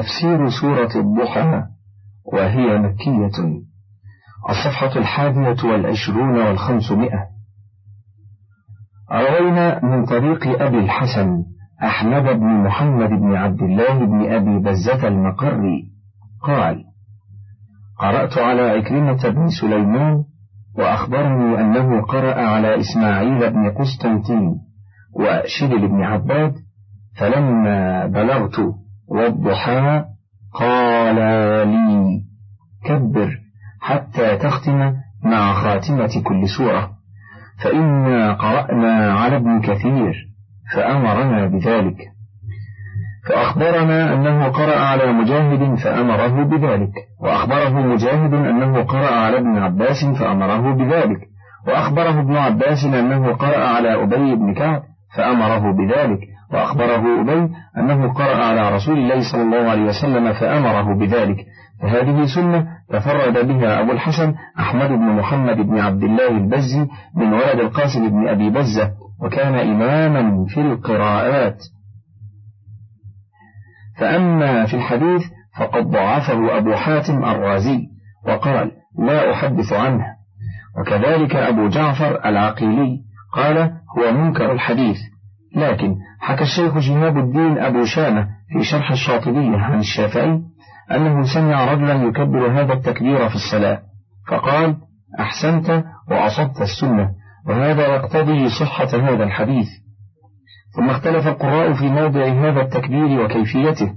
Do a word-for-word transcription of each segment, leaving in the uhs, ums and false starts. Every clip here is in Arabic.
تفسير سورة الضحى وهي مكية، الصفحة الحادية والعشرون والخمسمائة. روينا من طريق أبي الحسن أحمد بن محمد بن عبد الله بن أبي بزة المقري قال: قرأت على عكرمة بن سليمان وأخبرني أنه قرأ على إسماعيل بن قسطنطين وشدل بن عباد، فلما بلغت والضحى قال لي: كبر حتى تختم مع خاتمة كل سورة، فإنا قرأنا على ابن كثير فأمرنا بذلك، فأخبرنا أنه قرأ على مجاهد فأمره بذلك، وأخبره مجاهد أنه قرأ على ابن عباس فأمره بذلك، وأخبره ابن عباس أنه قرأ على أبي بن كعب فأمره بذلك، وأخبره أبي أنه قرأ على رسول الله صلى الله عليه وسلم فأمره بذلك. فهذه سنة تفرد بها أبو الحسن أحمد بن محمد بن عبد الله البزي من ولد القاسم بن أبي بزة، وكان إماما في القراءات. فأما في الحديث فقد ضعفه أبو حاتم الرازي وقال: لا أحدث عنه. وكذلك أبو جعفر العقيلي قال: هو منكر الحديث. لكن حكى الشيخ جهاد الدين أبو شامة في شرح الشاطبي عن الشافعي أنه سمع رجلا يكبر هذا التكبير في الصلاة فقال: أحسنت وأصبت السنة، وهذا يقتضي صحة هذا الحديث. ثم اختلف القراء في موضع هذا التكبير وكيفيته،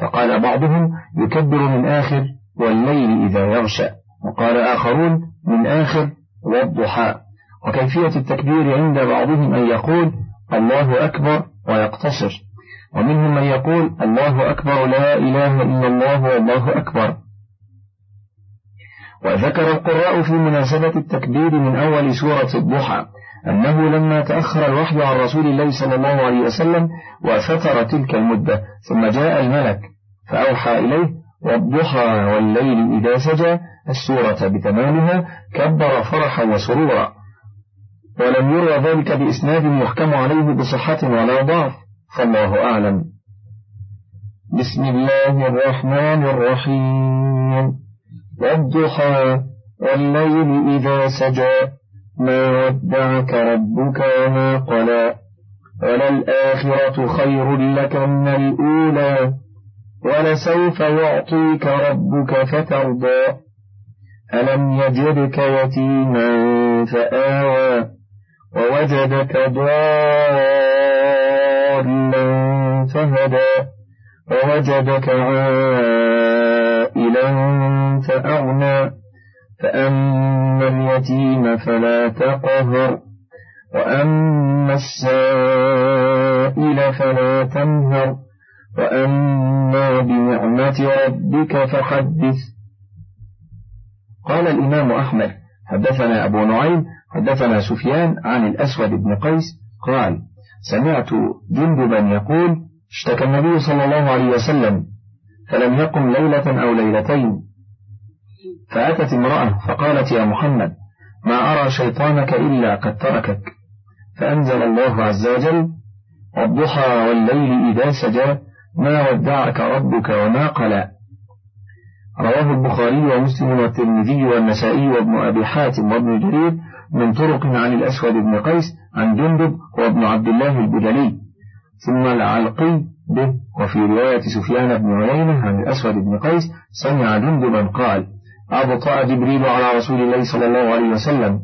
فقال بعضهم: يكبر من آخر والليل إذا يغشى، وقال آخرون: من آخر والضحى. وكيفية التكبير عند بعضهم أن يقول: الله أكبر، ويقتصر، ومنهم من يقول: الله أكبر، لا إله إلا الله، والله أكبر. وذكر القراء في مناسبة التكبير من أول سورة الضحى أنه لما تأخر الوحي عن رسول الله صلى الله عليه وسلم وفتر تلك المدة، ثم جاء الملك فأوحى إليه: والضحى والليل إذا سجى، السورة بتمامها، كبر فرحا وسرورا. ولم يروى ذلك بإسناد يحكم عليه بصحة ولا ضعف، فالله أعلم. بسم الله الرحمن الرحيم. والضحى والليل إذا سجى، ما ودعك ربك وما قلى، وللآخرة خير لك من الأولى، ولسوف يعطيك ربك فترضى، ألم يجدك يتيما فآوى، ووجدك ضالا فهدى، ووجدك عائلا فأغنى، فأما اليتيم فلا تقهر، وأما السائل فلا تنهر، وأما بنعمة ربك فحدث. قال الإمام أحمد: حدثنا أبو نعيم حدثنا سفيان عن الأسود بن قيس قال: سمعت جندبا يقول: اشتكى النبي صلى الله عليه وسلم فلم يقم ليلة أو ليلتين، فأتت امرأة فقالت: يا محمد، ما أرى شيطانك إلا قد تركك. فأنزل الله عز وجل: والضحى والليل إذا سجى، ما ودعك ربك وما قلى. رواه البخاري ومسلم والترمذي والنسائي وابن أبي حاتم وابن جرير من طرق عن الأسود بن قيس عن جندب وابن عبد الله البجلي، ثم العلقي به. وفي رواية سفيان بن عيينة عن الأسود بن قيس: سمع جندبا قال: أبطأ جبريل على رسول الله صلى الله عليه وسلم،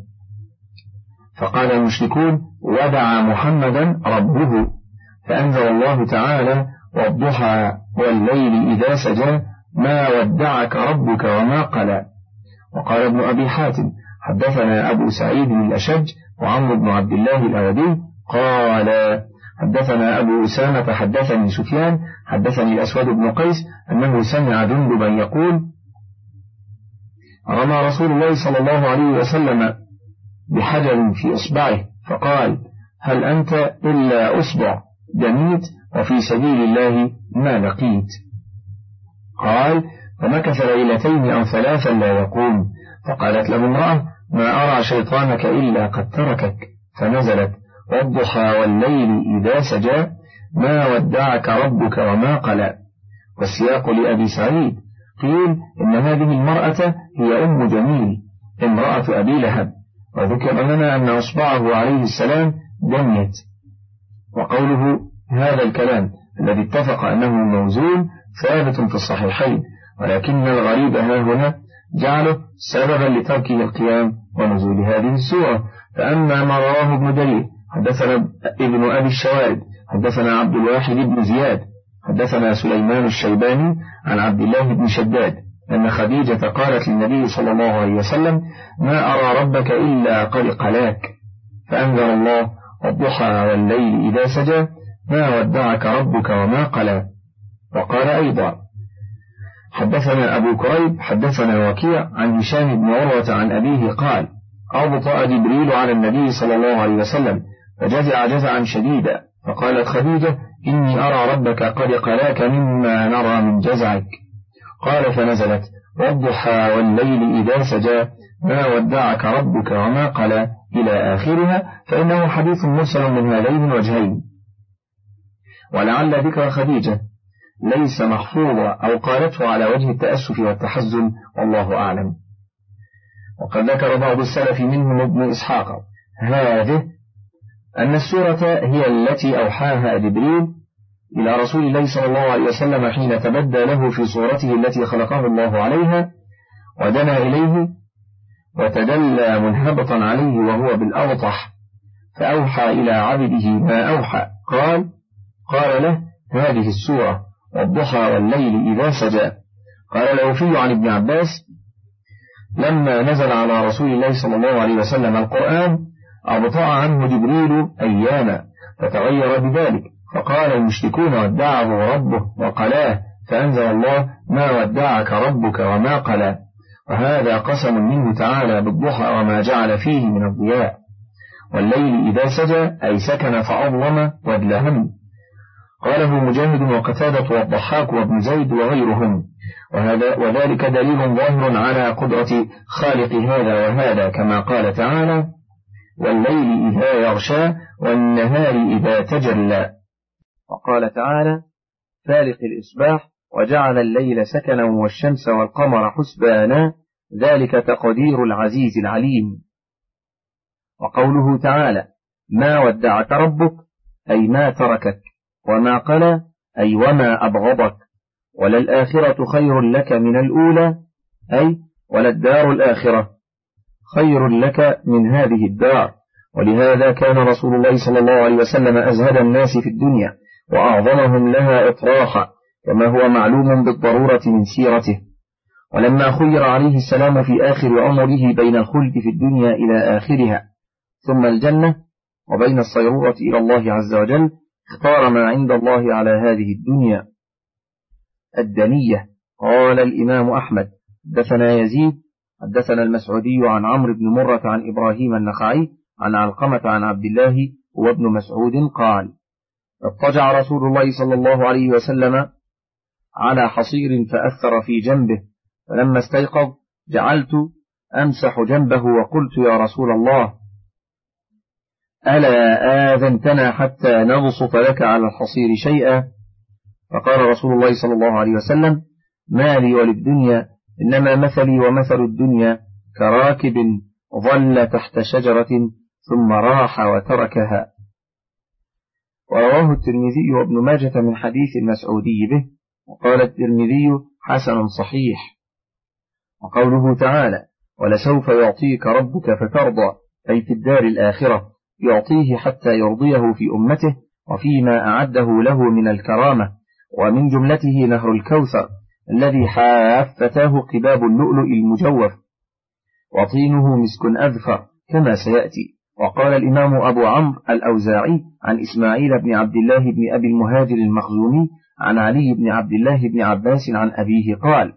فقال المشركون: ودع محمدا ربه، فأنزل الله تعالى: والضحى والليل إذا سجى، ما ودعك ربك وما قلى. وقال ابن أبي حاتم: حدثنا أبو سعيد الأشج وعمرو بن عبد الله الأودي قال: حدثنا أبو أسامة حدثني سفيان حدثني الأسود بن قيس أنه سمع جندبا يقول: رمى رسول الله صلى الله عليه وسلم بحجر في إصبعه فقال: هل أنت إلا إصبع دميت، وفي سبيل الله ما لقيت. قال: فمكث ليلتين أو ثلاثا لا يقوم، فقالت له امرأة: ما أرى شيطانك إلا قد تركك، فنزلت: والضحى والليل إذا سجى، ما ودعك ربك وما قلى. والسياق لأبي سعيد قيل إن هذه المرأة هي أم جميل امرأة أبي لهب، وذكر لنا أن أصبعه عليه السلام دمت. وقوله هذا الكلام الذي اتفق أنه موزون ثابت في الصحيحين، ولكن الغريب ها هنا جعله سببا لتركه القيام ونزول هذه السورة. فأما ما رواه ابن دلي حدثنا ابن أبي الشوائد حدثنا عبد الواحد بن زياد حدثنا سليمان الشيباني عن عبد الله بن شداد أن خديجة قالت للنبي صلى الله عليه وسلم ما أرى ربك إلا قد قلاك، فأنزل الله والضحى والليل إذا سجى ما ودعك ربك وما قلى. وقال أيضا حدثنا أبو كريب حدثنا وكيع عن هشام بن عروة عن أبيه قال أبطأ جبريل على النبي صلى الله عليه وسلم فجزع جزعا شديدا، فقالت خديجة إني أرى ربك قد قلاك مما نرى من جزعك. قال فنزلت والضحى والليل إذا سجى ما ودعك ربك وما قلى إلى آخرها، فإنه حديث مرسل من هذين وجهين. ولعل ذكر خديجة ليس محفوظا أو قالته على وجه التأسف والتحزن والله أعلم. وقد ذكر بعض السلف منهم ابن إسحاق هذه أن السورة هي التي أوحاها جبريل إلى رسول الله صلى الله عليه وسلم حين تبدى له في صورته التي خلقه الله عليها ودنا إليه وتدلى منهبطا عليه وهو بالأوضح، فأوحى إلى عبده ما أوحى. قال قال له هذه السورة والضحى والليل إذا سجى. قال العوفي عن ابن عباس لما نزل على رسول الله صلى الله عليه وسلم القرآن أبطأ عنه جبريل أياما فتغير بذلك، فقال المشركون ودعه ربه وقلاه، فأنزل الله ما ودعك ربك وما قلاه، وهذا قسم منه تعالى بالضحى وما جعل فيه من الضياء، والليل إذا سجى أي سكن فأظلم وادلهم. قاله مجاهد وقتادة والضحاك وابن زيد وغيرهم، وهذا وذلك دليل ظاهر على قدرة خالق هذا وهذا، كما قال تعالى والليل إذا يغشى والنهار إذا تجلى. وقال تعالى فالق الإصباح وجعل الليل سكنا والشمس والقمر حسبانا ذلك تقدير العزيز العليم. وقوله تعالى ما ودعك ربك أي ما تركك، وما قلى أي وما أبغضك، وللآخرة خير لك من الأولى أي وللدار الآخرة خير لك من هذه الدار. ولهذا كان رسول الله صلى الله عليه وسلم أزهد الناس في الدنيا وأعظمهم لها إطراحا، كما هو معلوم بالضرورة من سيرته. ولما خير عليه السلام في آخر عمره بين الخلد في الدنيا إلى آخرها ثم الجنة وبين الصيرورة إلى الله عز وجل، اختار ما عند الله على هذه الدنيا الدنية. قال الإمام أحمد حدثنا يزيد حدثنا المسعودي عن عمرو بن مرة عن إبراهيم النخعي عن علقمة عن عبد الله وابن مسعود قال اضطجع رسول الله صلى الله عليه وسلم على حصير فأثر في جنبه، فلما استيقظ جعلت أمسح جنبه وقلت يا رسول الله ألا آذنتنا حتى نبسط لك على الحصير شيئا؟ فقال رسول الله صلى الله عليه وسلم ما لي وللدنيا، إنما مثلي ومثل الدنيا كراكب ظل تحت شجرة ثم راح وتركها. ورواه الترمذي وابن ماجة من حديث المسعودي به، وقال الترمذي حسن صحيح. وقوله تعالى ولسوف يعطيك ربك فترضى أي في الدار الآخرة يعطيه حتى يرضيه في أمته وفيما أعده له من الكرامة، ومن جملته نهر الكوثر الذي حافتاه قباب اللؤلؤ المجوف وطينه مسك أذفر كما سيأتي. وقال الإمام أبو عمرو الأوزاعي عن إسماعيل بن عبد الله بن أبي المهاجر المخزومي عن علي بن عبد الله بن عباس عن أبيه قال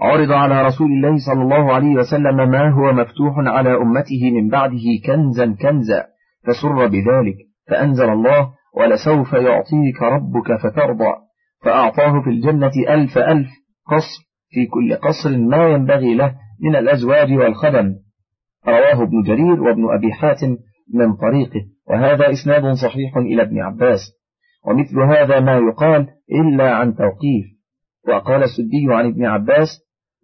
عرض على رسول الله صلى الله عليه وسلم ما هو مفتوح على أمته من بعده كنزا كنزا فسر بذلك، فأنزل الله ولسوف يعطيك ربك فترضى، فأعطاه في الجنة ألف ألف قصر في كل قصر ما ينبغي له من الأزواج والخدم. رواه ابن جرير وابن أبي حاتم من طريقه، وهذا إسناد صحيح إلى ابن عباس. ومثل هذا ما يقال إلا عن توقيف. وقال السدي عن ابن عباس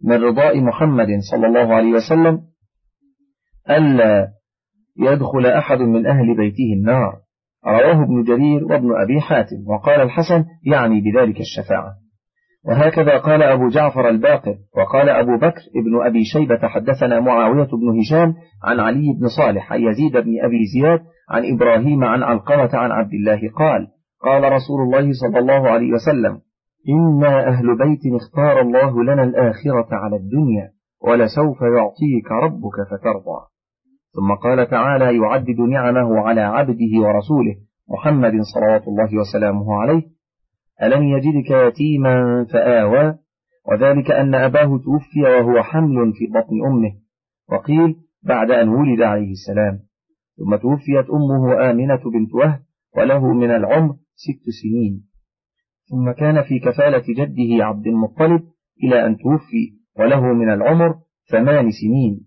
من رضاء محمد صلى الله عليه وسلم ألا يدخل أحد من أهل بيته النار، رواه ابن جرير وابن أبي حاتم، وقال الحسن يعني بذلك الشفاعة. وهكذا قال أبو جعفر الباقر، وقال أبو بكر ابن أبي شيبة حدثنا معاوية بن هشام عن علي بن صالح عن يزيد بن أبي زياد عن إبراهيم عن علقمة عن عبد الله قال قال رسول الله صلى الله عليه وسلم إنا أهل بيت اختار الله لنا الآخرة على الدنيا ولسوف يعطيك ربك فترضى. ثم قال تعالى يعدد نعمه على عبده ورسوله محمد صلوات الله وسلامه عليه ألم يجدك يتيما فآوى، وذلك أن أباه توفي وهو حمل في بطن أمه، وقيل بعد أن ولد عليه السلام. ثم توفيت أمه آمنة بنت وهب وله من العمر ست سنين، ثم كان في كفالة جده عبد المطلب إلى أن توفي وله من العمر ثمان سنين،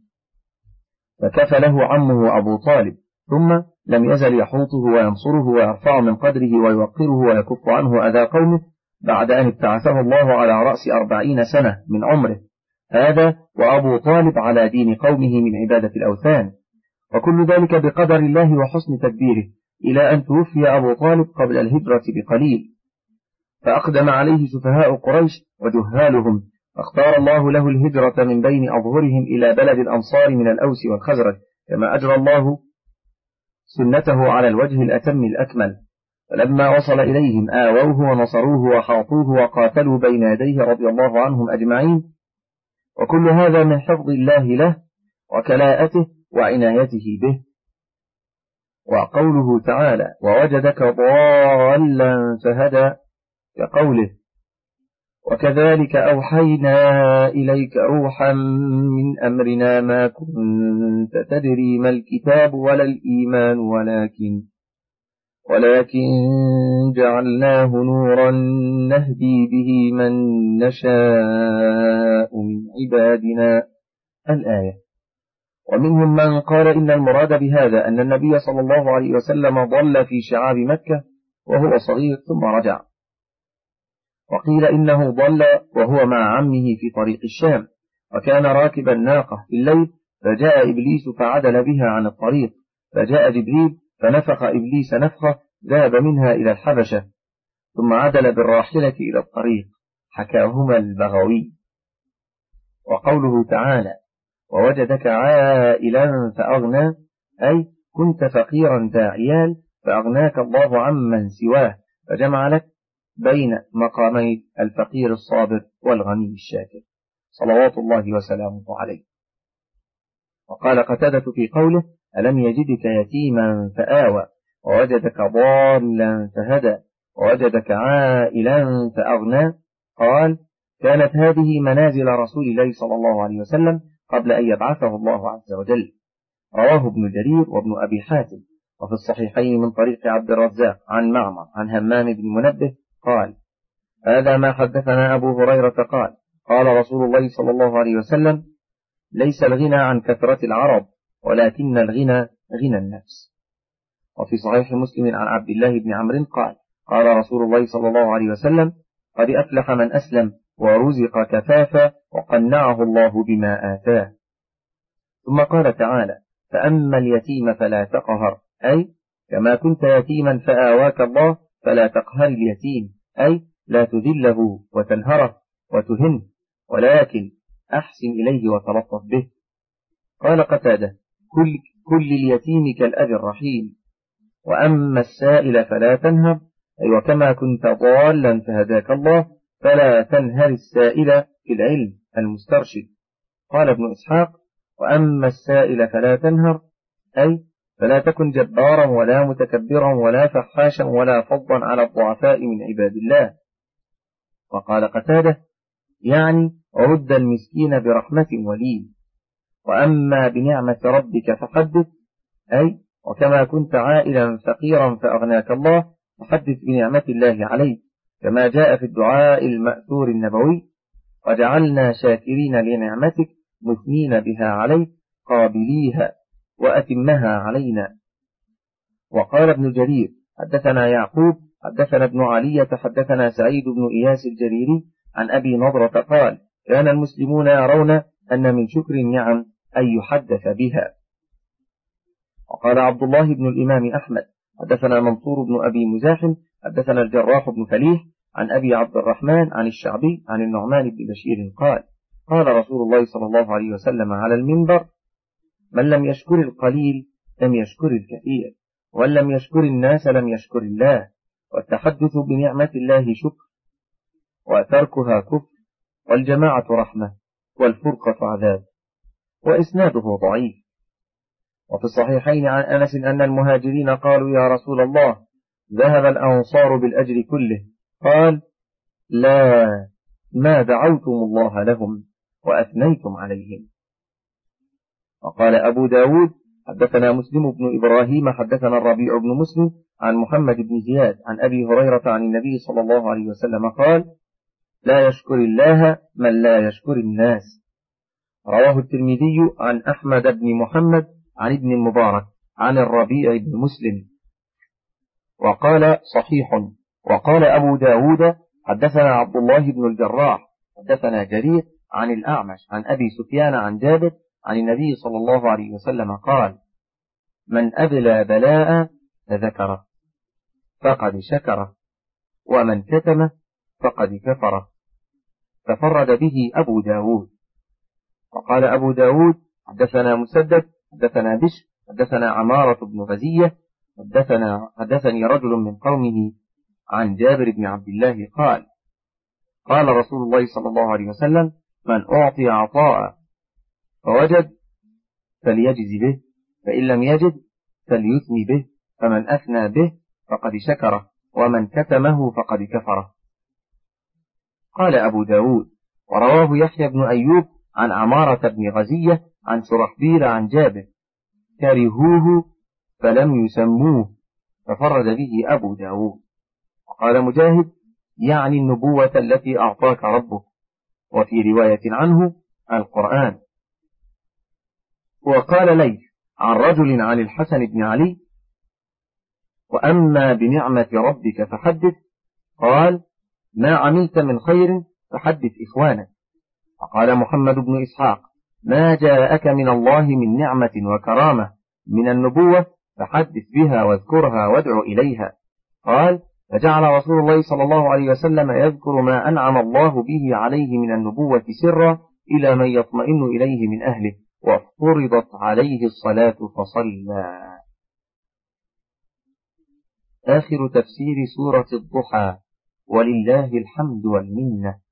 فكفله عمه أبو طالب، ثم لم يزل يحوطه وينصره ويرفع من قدره ويوقره ويكف عنه أذى قومه بعد أن ابتعثه الله على رأس أربعين سنة من عمره، هذا وأبو طالب على دين قومه من عبادة الأوثان، وكل ذلك بقدر الله وحسن تدبيره، إلى أن توفي أبو طالب قبل الهجرة بقليل، فأقدم عليه سفهاء قريش وجهالهم، فاختار الله له الهجرة من بين أظهرهم إلى بلد الأنصار من الأوس والخزرج، كما أجرى الله سنته على الوجه الأتم الأكمل. فلما وصل إليهم آووه ونصروه وحاطوه وقاتلوا بين يديه رضي الله عنهم أجمعين، وكل هذا من حفظ الله له وكلاءته وعنايته به. وقوله تعالى ووجدك ضالا فهدى كقوله وكذلك أوحينا إليك روحا من أمرنا ما كنت تدري ما الكتاب ولا الإيمان ولكن ولكن جعلناه نورا نهدي به من نشاء من عبادنا الآية. ومنهم من قال إن المراد بهذا أن النبي صلى الله عليه وسلم ضل في شعاب مكة وهو صغير ثم رجع، وقيل إنه ضل وهو مع عمه في طريق الشام، وكان راكبا ناقة في الليل، فجاء إبليس فعدل بها عن الطريق، فجاء جبريل فنفخ إبليس نفخة ذهب منها إلى الحبشة، ثم عدل بالراحلة إلى الطريق، حكاهما البغوي. وقوله تعالى ووجدك عائلا فأغنى، أي كنت فقيرا ذا عيال فأغناك الله عمن سواه، فجمع لك بين مقامي الفقير الصابر والغني الشاكر صلوات الله وسلامه عليه. وقال قتادة في قوله ألم يجدك يتيما فآوى، ووجدك ضالا فهدى، ووجدك عائلا فأغنى، قال كانت هذه منازل رسول الله صلى الله عليه وسلم قبل أن يبعثه الله عز وجل، رواه ابن جرير وابن أبي حاتم. وفي الصحيحين من طريق عبد الرزاق عن معمر عن همام بن منبه قال هذا ما حدثنا أبو هريرة قال قال رسول الله صلى الله عليه وسلم ليس الغنى عن كثرة العرب ولكن الغنى غنى النفس. وفي صحيح مسلم عن عبد الله بن عمرو قال قال رسول الله صلى الله عليه وسلم قد أفلح من أسلم ورزق كفافا وقنعه الله بما آتاه. ثم قال تعالى فأما اليتيم فلا تقهر، أي كما كنت يتيما فآواك الله فلا تقهر اليتيم، أي لا تذله وتنهره وتهنه، ولكن أحسن إليه وتلطف به. قال قتادة كل, كل اليتيم كالأب الرحيم. وأما السائل فلا تنهر، أي وكما كنت ضالا فهداك الله فلا تنهر السائل في العلم المسترشد. قال ابن إسحاق وأما السائل فلا تنهر، أي فلا تكن جبارا ولا متكبرا ولا فحاشا ولا فظا على الضعفاء من عباد الله. وقال قتادة يعني رد المسكين برحمة ولين. وأما بنعمة ربك فحدث، أي وكما كنت عائلا فقيرا فأغناك الله فحدث بنعمة الله عليك، كما جاء في الدعاء المأثور النبوي وجعلنا شاكرين لنعمتك مثنين بها عليك قابليها وأتمها علينا. وقال ابن جرير حدثنا يعقوب حدثنا ابن علي حدثنا سعيد بن إياس الجريري عن أبي نضرة قال كان المسلمون يرون أن من شكر النعم أن يحدث بها. وقال عبد الله بن الإمام أحمد حدثنا منصور بن أبي مزاحم حدثنا الجراح بن فليح عن أبي عبد الرحمن عن الشعبي عن النعمان بن بشير قال قال رسول الله صلى الله عليه وسلم على المنبر: من لم يشكر القليل لم يشكر الكثير، ومن لم يشكر الناس لم يشكر الله، والتحدث بنعمة الله شكر، وتركها كفر، والجماعة رحمة، والفرقة عذاب. وإسناده ضعيف. وفي الصحيحين عن أنس أن المهاجرين قالوا: يا رسول الله، ذهب الأنصار بالأجر كله. قال: لا، ما دعوتم الله لهم وأثنيتم عليهم. وقال أبو داود حدثنا مسلم بن إبراهيم حدثنا الربيع بن مسلم عن محمد بن زياد عن أبي هريرة عن النبي صلى الله عليه وسلم قال: لا يشكر الله من لا يشكر الناس. رواه الترمذي عن أحمد بن محمد عن ابن المبارك عن الربيع بن مسلم وقال صحيح. وقال أبو داود حدثنا عبد الله بن الجراح حدثنا جرير عن الأعمش عن أبي سفيان عن جابر عن النبي صلى الله عليه وسلم قال: من أبلى بلاء فذكره فقد شكره، ومن كتمه فقد كفره. تفرد به أبو داود. وقال أبو داود حدثنا مسدد حدثنا بشر حدثنا عمارة بن غزية حدثنا حدثني رجل من قومه عن جابر بن عبد الله قال: قال رسول الله صلى الله عليه وسلم: من أعطي عطاء فوجد فليجز به، فإن لم يجد فليثني به، فمن أثنى به فقد شكره، ومن كتمه فقد كفره. قال أبو داود. ورواه يحيى بن أيوب عن عمارة بن غزية عن شرحبيل عن جابر كرهوه فلم يسموه، تفرد به أبو داود. قال مجاهد: يعني النبوة التي أعطاك ربك، وفي رواية عنه القرآن. وقال ليث عن رجل عن الحسن بن علي: وأما بنعمة ربك فحدث. قال: ما عملت من خير فحدث إخوانك. وقال محمد بن إسحاق: ما جاءك من الله من نعمة وكرامة من النبوة فحدث بها واذكرها وادع إليها. قال: فجعل رسول الله صلى الله عليه وسلم يذكر ما أنعم الله به عليه من النبوة سرا إلى من يطمئن إليه من أهله، وفرضت عليه الصلاة فصلى. آخر تفسير سورة الضحى. ولله الحمد والمنة.